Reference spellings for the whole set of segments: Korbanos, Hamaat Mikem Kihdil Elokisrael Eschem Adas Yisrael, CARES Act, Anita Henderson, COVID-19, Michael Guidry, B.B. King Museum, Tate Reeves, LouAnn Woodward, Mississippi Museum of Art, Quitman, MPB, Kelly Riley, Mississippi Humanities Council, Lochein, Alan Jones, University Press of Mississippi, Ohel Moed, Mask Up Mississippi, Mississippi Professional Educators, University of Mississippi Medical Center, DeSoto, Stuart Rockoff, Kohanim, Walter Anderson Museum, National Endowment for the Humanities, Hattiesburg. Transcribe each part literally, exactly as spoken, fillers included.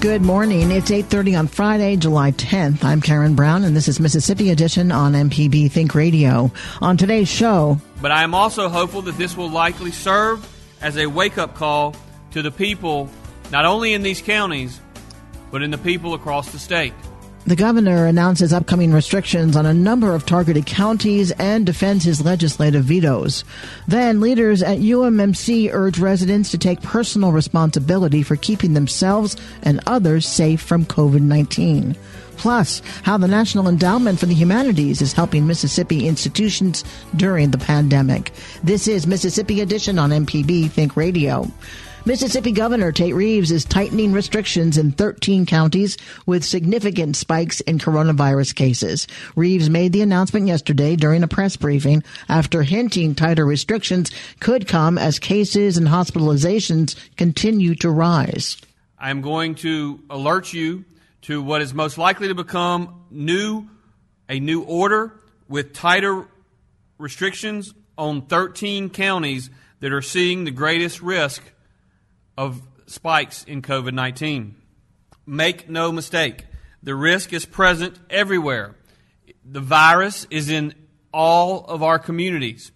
Good morning. It's eight thirty on Friday, July tenth. I'm Karen Brown, and this is Mississippi Edition on M P B Think Radio. On today's show... But I am also hopeful that this will likely serve as a wake-up call to the people, not only in these counties, but in the people across the state. The governor announces upcoming restrictions on a number of targeted counties and defends his legislative vetoes. Then leaders at U M M C urge residents to take personal responsibility for keeping themselves and others safe from covid nineteen. Plus, how the National Endowment for the Humanities is helping Mississippi institutions during the pandemic. This is Mississippi Edition on M P B Think Radio. Mississippi Governor Tate Reeves is tightening restrictions in thirteen counties with significant spikes in coronavirus cases. Reeves made the announcement yesterday during a press briefing after hinting tighter restrictions could come as cases and hospitalizations continue to rise. I'm going to alert you to what is most likely to become new, a new order with tighter restrictions on thirteen counties that are seeing the greatest risk of spikes in covid nineteen. Make no mistake, the risk is present everywhere. The virus is in all of our communities,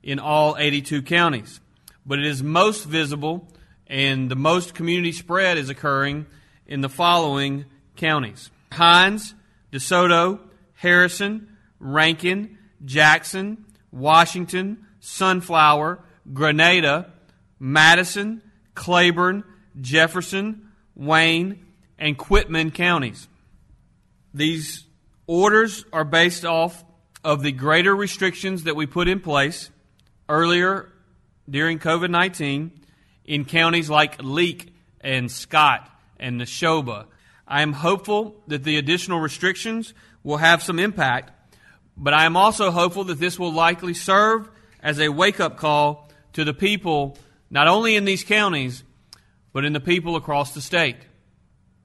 in all eighty-two counties. But it is most visible and the most community spread is occurring in the following counties: Hinds, DeSoto, Harrison, Rankin, Jackson, Washington, Sunflower, Grenada, Madison, Claiborne, Jefferson, Wayne, and Quitman counties. These orders are based off of the greater restrictions that we put in place earlier during covid nineteen in counties like Leake and Scott and Neshoba. I am hopeful that the additional restrictions will have some impact, but I am also hopeful that this will likely serve as a wake-up call to the people, not only in these counties, but in the people across the state.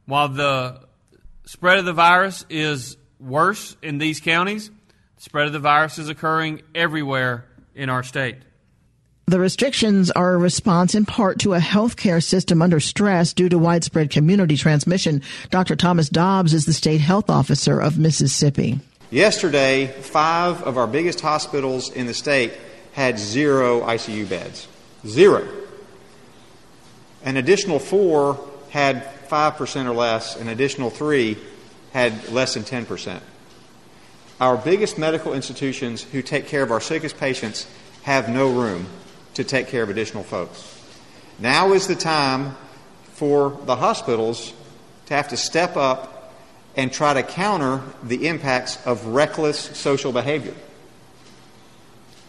While the spread of the virus is worse in these counties, the spread of the virus is occurring everywhere in our state. The restrictions are a response in part to a healthcare system under stress due to widespread community transmission. Doctor Thomas Dobbs is the state health officer of Mississippi. Yesterday, five of our biggest hospitals in the state had zero I C U beds. Zero. An additional four had five percent or less. An additional three had less than ten percent. Our biggest medical institutions who take care of our sickest patients have no room to take care of additional folks. Now is the time for the hospitals to have to step up and try to counter the impacts of reckless social behavior.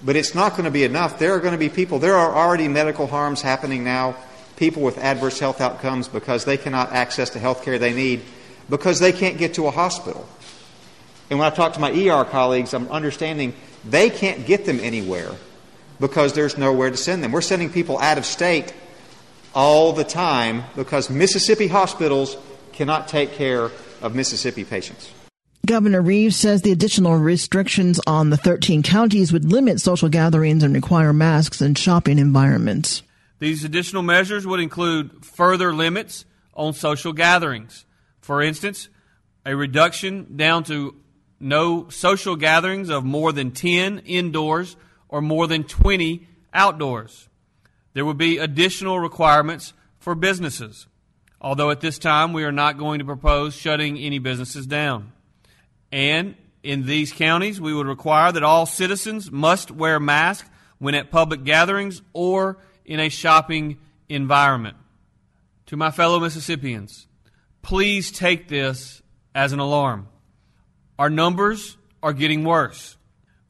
But it's not going to be enough. There are going to be people. There are already medical harms happening now, people with adverse health outcomes because they cannot access the health care they need because they can't get to a hospital. And when I talk to my E R colleagues, I'm understanding they can't get them anywhere because there's nowhere to send them. We're sending people out of state all the time because Mississippi hospitals cannot take care of Mississippi patients. Governor Reeves says the additional restrictions on the thirteen counties would limit social gatherings and require masks in shopping environments. These additional measures would include further limits on social gatherings. For instance, a reduction down to no social gatherings of more than ten indoors or more than twenty outdoors. There would be additional requirements for businesses. although at this time we are not going to propose shutting any businesses down. And in these counties, we would require that all citizens must wear masks when at public gatherings or in a shopping environment. To my fellow Mississippians, please take this as an alarm. Our numbers are getting worse.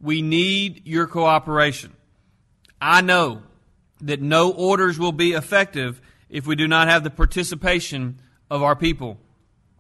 We need your cooperation. I know that no orders will be effective if we do not have the participation of our people.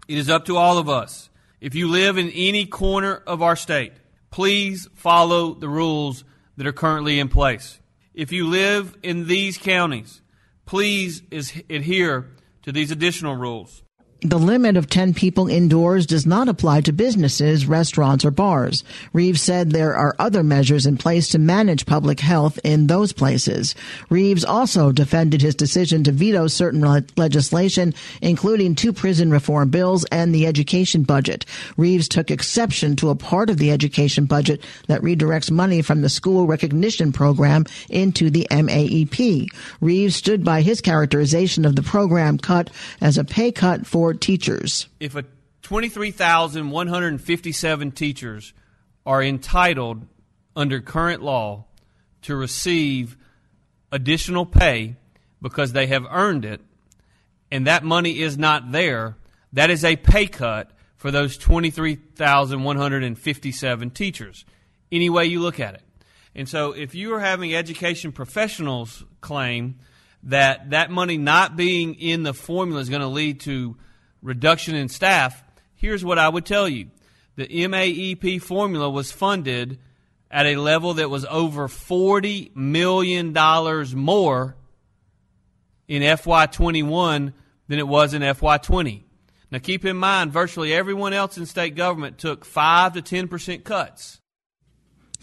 It is up to all of us. If you live in any corner of our state, please follow the rules that are currently in place. If you live in these counties, please adhere to these additional rules. The limit of ten people indoors does not apply to businesses, restaurants, or bars. Reeves said there are other measures in place to manage public health in those places. Reeves also defended his decision to veto certain le- legislation, including two prison reform bills and the education budget. Reeves took exception to a part of the education budget that redirects money from the School Recognition Program into the M A E P. Reeves stood by his characterization of the program cut as a pay cut for teachers. If a twenty-three thousand one hundred fifty-seven teachers are entitled under current law to receive additional pay because they have earned it, and that money is not there, that is a pay cut for those twenty-three thousand one hundred fifty-seven teachers, any way you look at it. And so if you are having education professionals claim that that money not being in the formula is going to lead to reduction in staff, here's what I would tell you. The M A E P formula was funded at a level that was over forty million dollars more in F Y twenty-one than it was in F Y twenty. Now keep in mind, virtually everyone else in state government took five to ten percent cuts.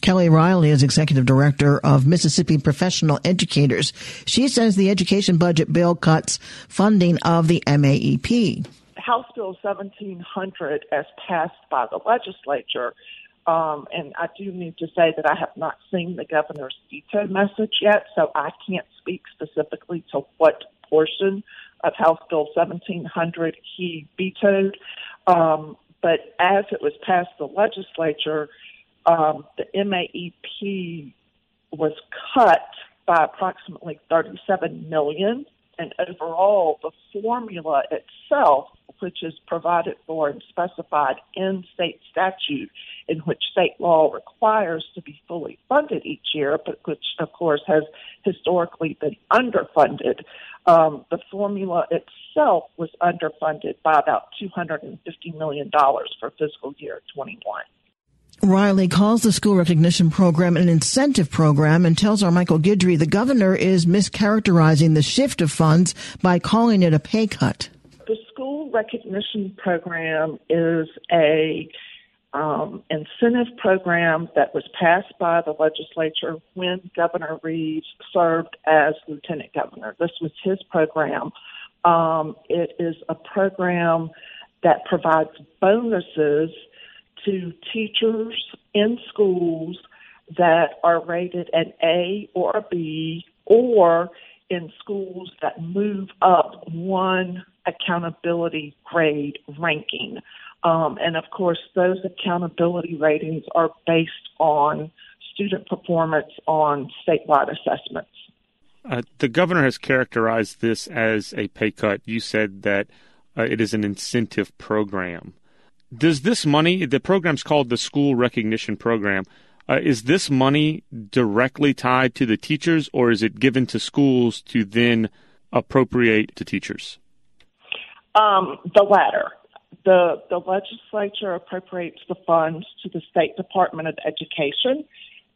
Kelly Riley is executive director of Mississippi Professional Educators. She says the education budget bill cuts funding of the M A E P. House Bill seventeen hundred, as passed by the legislature, um, and I do need to say that I have not seen the governor's veto message yet, so I can't speak specifically to what portion of House Bill seventeen hundred he vetoed. Um, but as it was passed the legislature, Um, the M A E P was cut by approximately thirty-seven million dollars, and overall the formula itself, which is provided for and specified in state statute, in which state law requires to be fully funded each year, but which, of course, has historically been underfunded. Um, the formula itself was underfunded by about two hundred fifty million dollars for fiscal year twenty-one. Riley calls the school recognition program an incentive program and tells our Michael Guidry the governor is mischaracterizing the shift of funds by calling it a pay cut. The school recognition program is a um, incentive program that was passed by the legislature when Governor Reeves served as lieutenant governor. This was his program. Um, it is a program that provides bonuses to teachers in schools that are rated an A or a B, or in schools that move up one accountability grade ranking. Um, and, of course, those accountability ratings are based on student performance on statewide assessments. Uh, the governor has characterized this as a pay cut. You said that uh, it is an incentive program. Does this money, the program's called the School Recognition Program, uh, is this money directly tied to the teachers, or is it given to schools to then appropriate to teachers? Um, the latter. The, the legislature appropriates the funds to the State Department of Education,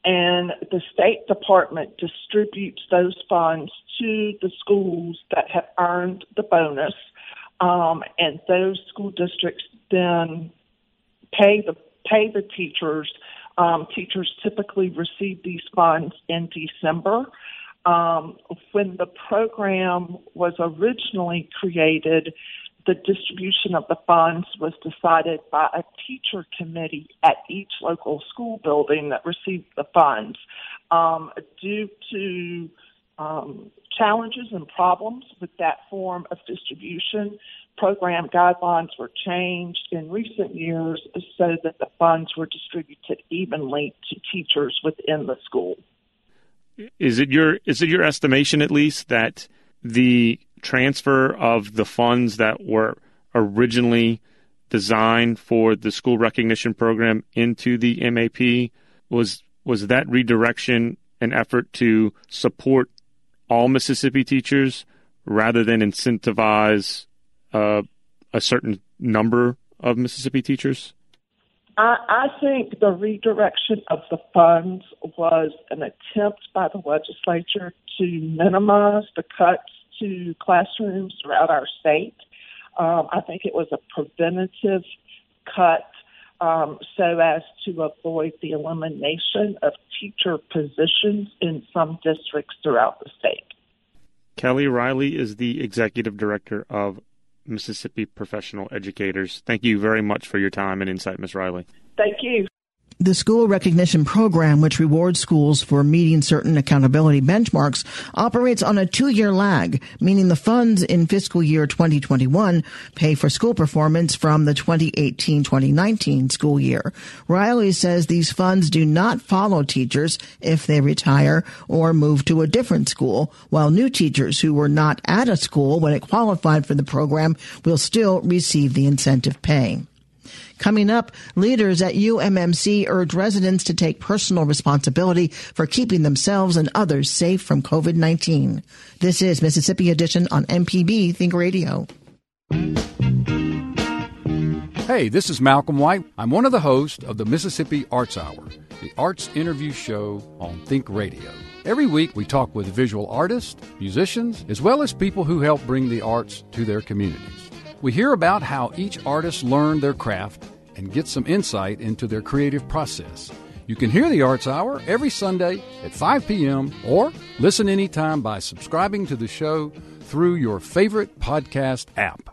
and the State Department distributes those funds to the schools that have earned the bonus, um, and those school districts then pay the pay the teachers. Um, teachers typically receive these funds in December. Um, when the program was originally created, the distribution of the funds was decided by a teacher committee at each local school building that received the funds. Um, due to um, challenges and problems with that form of distribution. Program guidelines were changed in recent years so that the funds were distributed evenly to teachers within the school. Is it your is it your estimation, at least, that the transfer of the funds that were originally designed for the school recognition program into the M A P was was that redirection an effort to support all Mississippi teachers rather than incentivize Uh, a certain number of Mississippi teachers? I, I think the redirection of the funds was an attempt by the legislature to minimize the cuts to classrooms throughout our state. Um, I think it was a preventative cut um, so as to avoid the elimination of teacher positions in some districts throughout the state. Kelly Riley is the executive director of Mississippi Professional Educators. Thank you very much for your time and insight, Miz Riley. Thank you. The School Recognition Program, which rewards schools for meeting certain accountability benchmarks, operates on a two-year lag, meaning the funds in fiscal year twenty twenty-one pay for school performance from the twenty eighteen twenty nineteen school year. Riley says these funds do not follow teachers if they retire or move to a different school, while new teachers who were not at a school when it qualified for the program will still receive the incentive pay. Coming up, leaders at U M M C urge residents to take personal responsibility for keeping themselves and others safe from COVID nineteen. This is Mississippi Edition on M P B Think Radio. Hey, this is Malcolm White. I'm one of the hosts of the Mississippi Arts Hour, the arts interview show on Think Radio. Every week we talk with visual artists, musicians, as well as people who help bring the arts to their communities. We hear about how each artist learned their craft and get some insight into their creative process. You can hear the Arts Hour every Sunday at five p.m. or listen anytime by subscribing to the show through your favorite podcast app.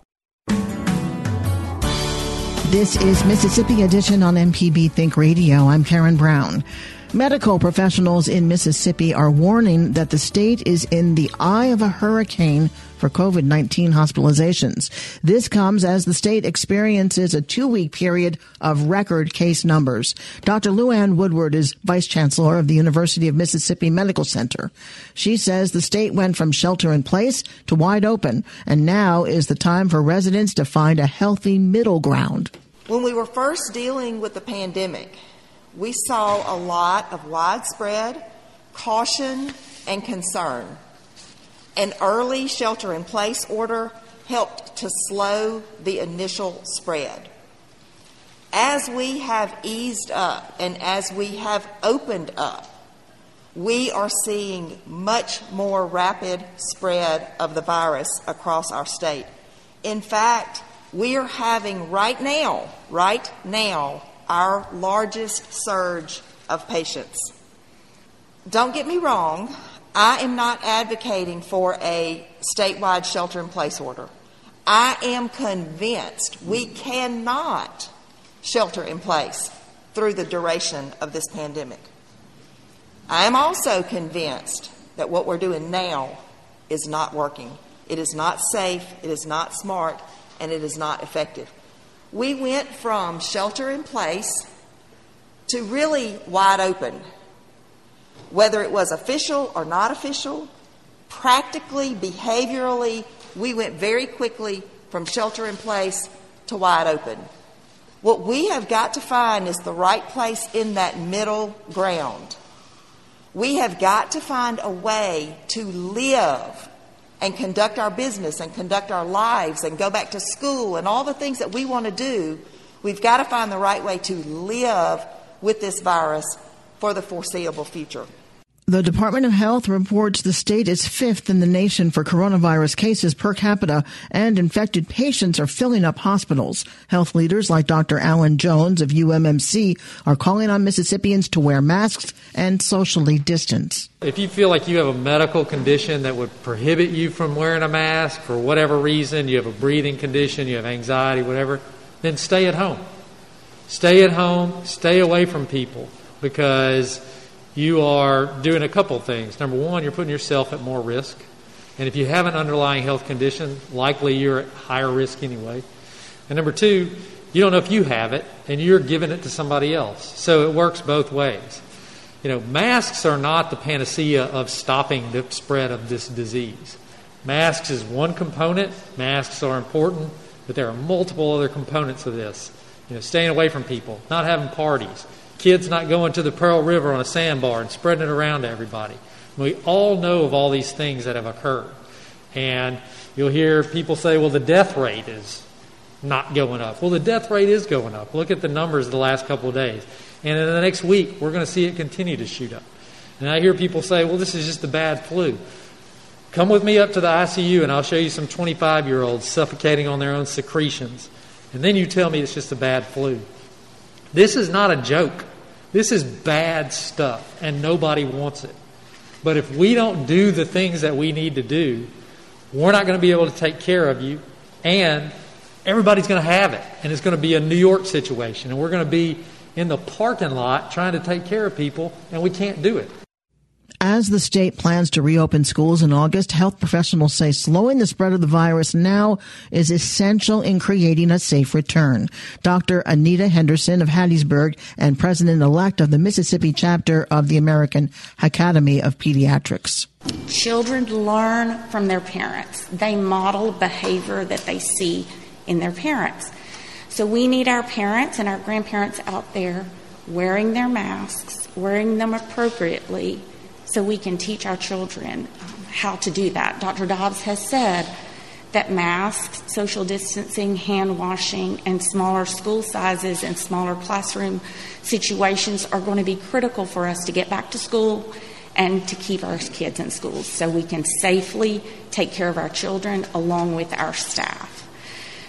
This is Mississippi Edition on M P B Think Radio. I'm Karen Brown. Medical professionals in Mississippi are warning that the state is in the eye of a hurricane for COVID nineteen hospitalizations. This comes as the state experiences a two-week period of record case numbers. Doctor LouAnn Woodward is Vice Chancellor of the University of Mississippi Medical Center. She says the state went from shelter in place to wide open, and now is the time for residents to find a healthy middle ground. When we were first dealing with the pandemic, we saw a lot of widespread caution and concern. An early shelter-in-place order helped to slow the initial spread. As we have eased up and as we have opened up, we are seeing much more rapid spread of the virus across our state. In fact, we are having right now, right now, our largest surge of patients. Don't get me wrong, I am not advocating for a statewide shelter-in-place order. I am convinced we cannot shelter in place through the duration of this pandemic. I am also convinced that what we're doing now is not working. It is not safe, it is not smart, and it is not effective. We went from shelter in place to really wide open. Whether it was official or not official, practically, behaviorally, we went very quickly from shelter in place to wide open. What we have got to find is the right place in that middle ground. We have got to find a way to live and conduct our business and conduct our lives and go back to school and all the things that we want to do. We've got to find the right way to live with this virus for the foreseeable future. The Department of Health reports the state is fifth in the nation for coronavirus cases per capita, and infected patients are filling up hospitals. Health leaders like Doctor Alan Jones of U M M C are calling on Mississippians to wear masks and socially distance. If you feel like you have a medical condition that would prohibit you from wearing a mask for whatever reason, you have a breathing condition, you have anxiety, whatever, then stay at home. Stay at home, stay away from people, because you are doing a couple things. Number one, you're putting yourself at more risk. And if you have an underlying health condition, likely you're at higher risk anyway. And number two, you don't know if you have it, and you're giving it to somebody else. So it works both ways. You know, masks are not the panacea of stopping the spread of this disease. Masks is one component. Masks are important, but there are multiple other components of this. You know, staying away from people, not having parties, kids not going to the Pearl River on a sandbar and spreading it around to everybody. We all know of all these things that have occurred. And you'll hear people say, well, the death rate is not going up. Well, the death rate is going up. Look at the numbers of the last couple of days. And in the next week, we're going to see it continue to shoot up. And I hear people say, well, this is just the bad flu. Come with me up to the I C U, and I'll show you some twenty-five-year-olds suffocating on their own secretions. And then you tell me it's just a bad flu. This is not a joke. This is bad stuff, and nobody wants it. But if we don't do the things that we need to do, we're not going to be able to take care of you, and everybody's going to have it, and it's going to be a New York situation, and we're going to be in the parking lot trying to take care of people, and we can't do it. As the state plans to reopen schools in August, health professionals say slowing the spread of the virus now is essential in creating a safe return. Doctor Anita Henderson of Hattiesburg and president-elect of the Mississippi chapter of the American Academy of Pediatrics. Children learn from their parents. They model behavior that they see in their parents. So we need our parents and our grandparents out there wearing their masks, wearing them appropriately, so we can teach our children how to do that. Doctor Dobbs has said that masks, social distancing, hand washing, and smaller school sizes and smaller classroom situations are going to be critical for us to get back to school and to keep our kids in schools so we can safely take care of our children along with our staff.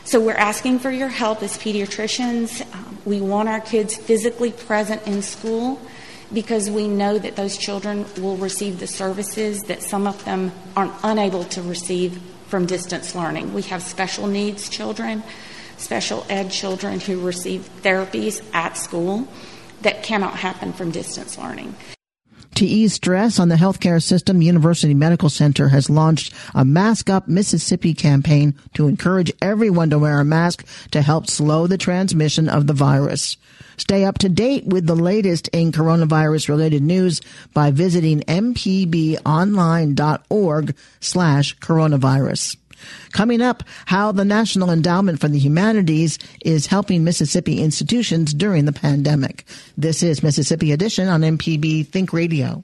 So we're asking for your help as pediatricians. Um, we want our kids physically present in school because we know that those children will receive the services that some of them are unable to receive from distance learning. We have special needs children, special ed children who receive therapies at school that cannot happen from distance learning. To ease stress on the healthcare system, University Medical Center has launched a Mask Up Mississippi campaign to encourage everyone to wear a mask to help slow the transmission of the virus. Stay up to date with the latest in coronavirus-related news by visiting mpbonline.org slash coronavirus. Coming up, how the National Endowment for the Humanities is helping Mississippi institutions during the pandemic. This is Mississippi Edition on M P B Think Radio.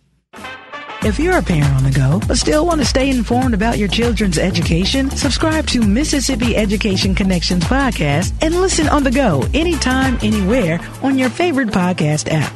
If you're a parent on the go, but still want to stay informed about your children's education, subscribe to Mississippi Education Connections podcast and listen on the go anytime, anywhere on your favorite podcast app.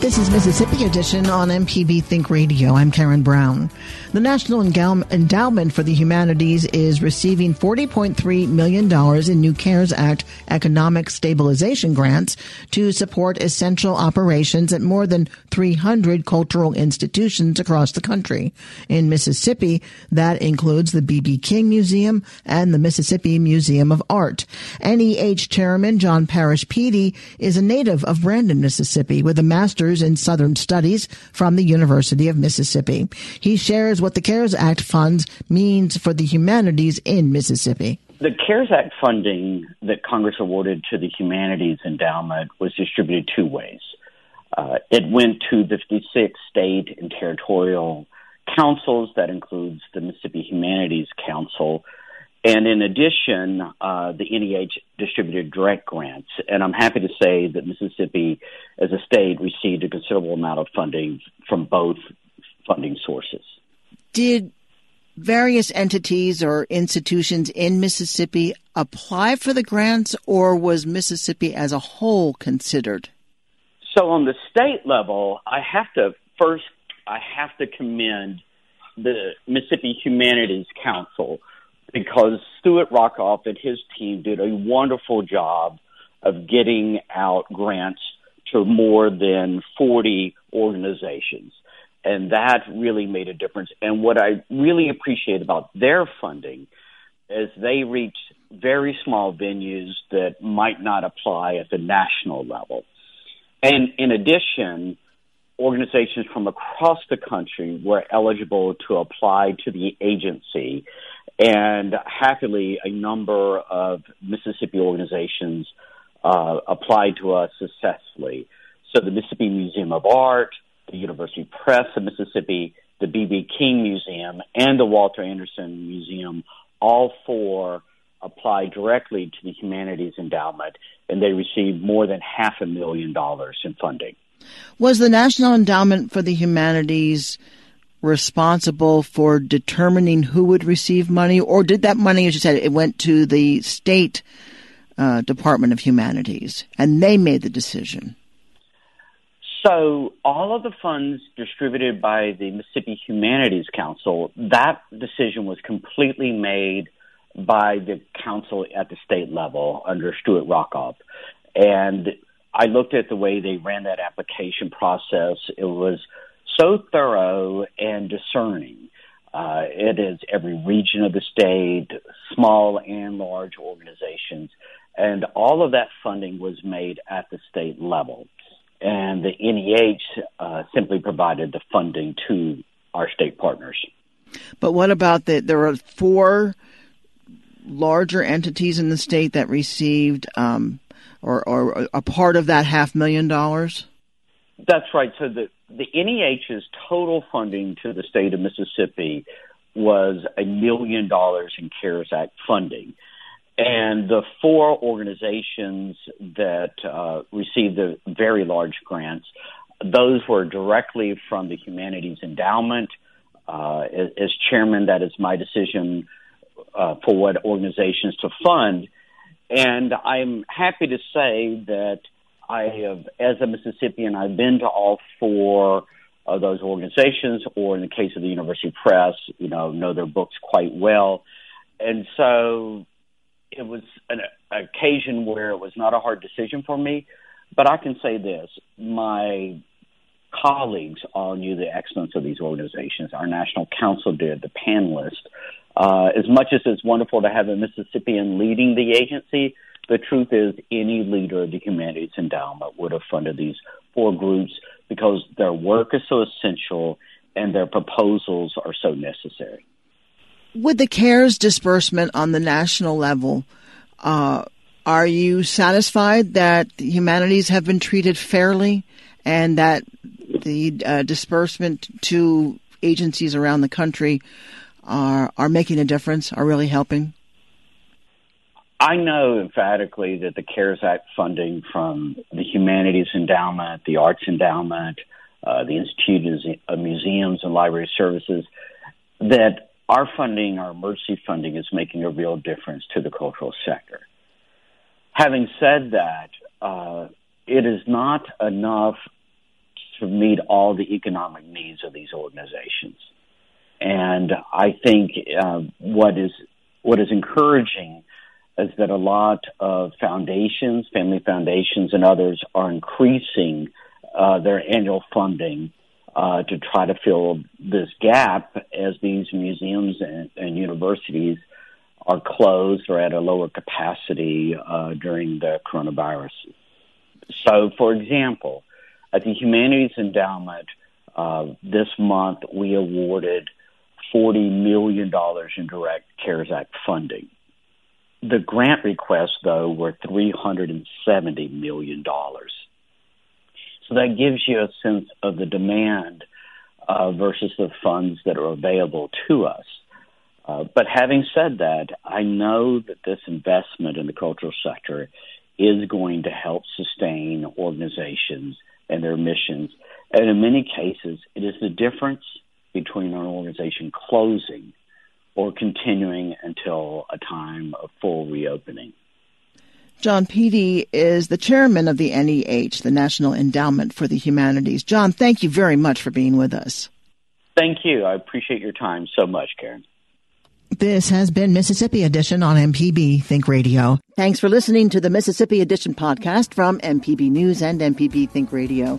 This is Mississippi Edition on M P B Think Radio. I'm Karen Brown. The National Endowment for the Humanities is receiving forty point three million dollars in new CARES Act economic stabilization grants to support essential operations at more than three hundred cultural institutions across the country. In Mississippi, that includes the B B. King Museum and the Mississippi Museum of Art. N E H Chairman John Peede is a native of Brandon, Mississippi, with a master's in Southern Studies from the University of Mississippi. He shares what the CARES Act funds means for the humanities in Mississippi. The CARES Act funding that Congress awarded to the Humanities Endowment was distributed two ways. Uh, it went to the fifty-six state and territorial councils. That includes the Mississippi Humanities Council. And in addition, uh, the N E H distributed direct grants. And I'm happy to say that Mississippi, as a state, received a considerable amount of funding from both funding sources. Did various entities or institutions in Mississippi apply for the grants, or was Mississippi as a whole considered? So on the state level, I have to first, I have to commend the Mississippi Humanities Council, because Stuart Rockoff and his team did a wonderful job of getting out grants to more than forty organizations. And that really made a difference. And what I really appreciate about their funding is they reached very small venues that might not apply at the national level. And in addition, organizations from across the country were eligible to apply to the agency, and happily a number of Mississippi organizations uh, applied to us successfully. So the Mississippi Museum of Art, the University Press of Mississippi, the B B. King Museum, and the Walter Anderson Museum, all four applied directly to the Humanities Endowment, and they received more than half a million dollars in funding. Was the National Endowment for the Humanities responsible for determining who would receive money, or did that money, as you said, it went to the state uh, Department of Humanities, and they made the decision? So all of the funds distributed by the Mississippi Humanities Council, that decision was completely made by the council at the state level under Stuart Rockoff. And I looked at the way they ran that application process. It was so thorough and discerning. Uh, it is every region of the state, small and large organizations, and all of that funding was made at the state level. And the N E H uh, simply provided the funding to our state partners. But what about the, there were four larger entities in the state that received um, or, or a part of that half million dollars? That's right. So the, the N E H's total funding to the state of Mississippi was a million dollars in CARES Act funding. And the four organizations that uh, received the very large grants, those were directly from the Humanities Endowment. Uh, as, as chairman, that is my decision uh, for what organizations to fund. And I'm happy to say that I have, as a Mississippian, I've been to all four of those organizations, or in the case of the University Press, you know, know their books quite well. And so it was an occasion where it was not a hard decision for me, but I can say this. My colleagues all knew the excellence of these organizations. Our national council did, the panelists. Uh, as much as it's wonderful to have a Mississippian leading the agency, the truth is any leader of the Humanities Endowment would have funded these four groups because their work is so essential and their proposals are so necessary. With the CARES disbursement on the national level, uh, are you satisfied that the humanities have been treated fairly and that the uh, disbursement to agencies around the country are, are making a difference, are really helping? I know emphatically that the CARES Act funding from the Humanities Endowment, the Arts Endowment, uh, the Institute of Museums and Library Services, that our funding, our emergency funding, is making a real difference to the cultural sector. Having said that, uh, it is not enough to meet all the economic needs of these organizations. And I think uh, what is what is encouraging is that a lot of foundations, family foundations and others, are increasing uh, their annual funding Uh, to try to fill this gap as these museums and, and universities are closed or at a lower capacity uh, during the coronavirus. So, for example, at the Humanities Endowment, uh, this month we awarded forty million dollars in direct CARES Act funding. The grant requests, though, were three hundred seventy million dollars. So that gives you a sense of the demand uh, versus the funds that are available to us. Uh, but having said that, I know that this investment in the cultural sector is going to help sustain organizations and their missions. And in many cases, it is the difference between an organization closing or continuing until a time of full reopening. John Peede is the chairman of the N E H, the National Endowment for the Humanities. John, thank you very much for being with us. Thank you. I appreciate your time so much, Karen. This has been Mississippi Edition on M P B Think Radio. Thanks for listening to the Mississippi Edition podcast from M P B News and M P B Think Radio.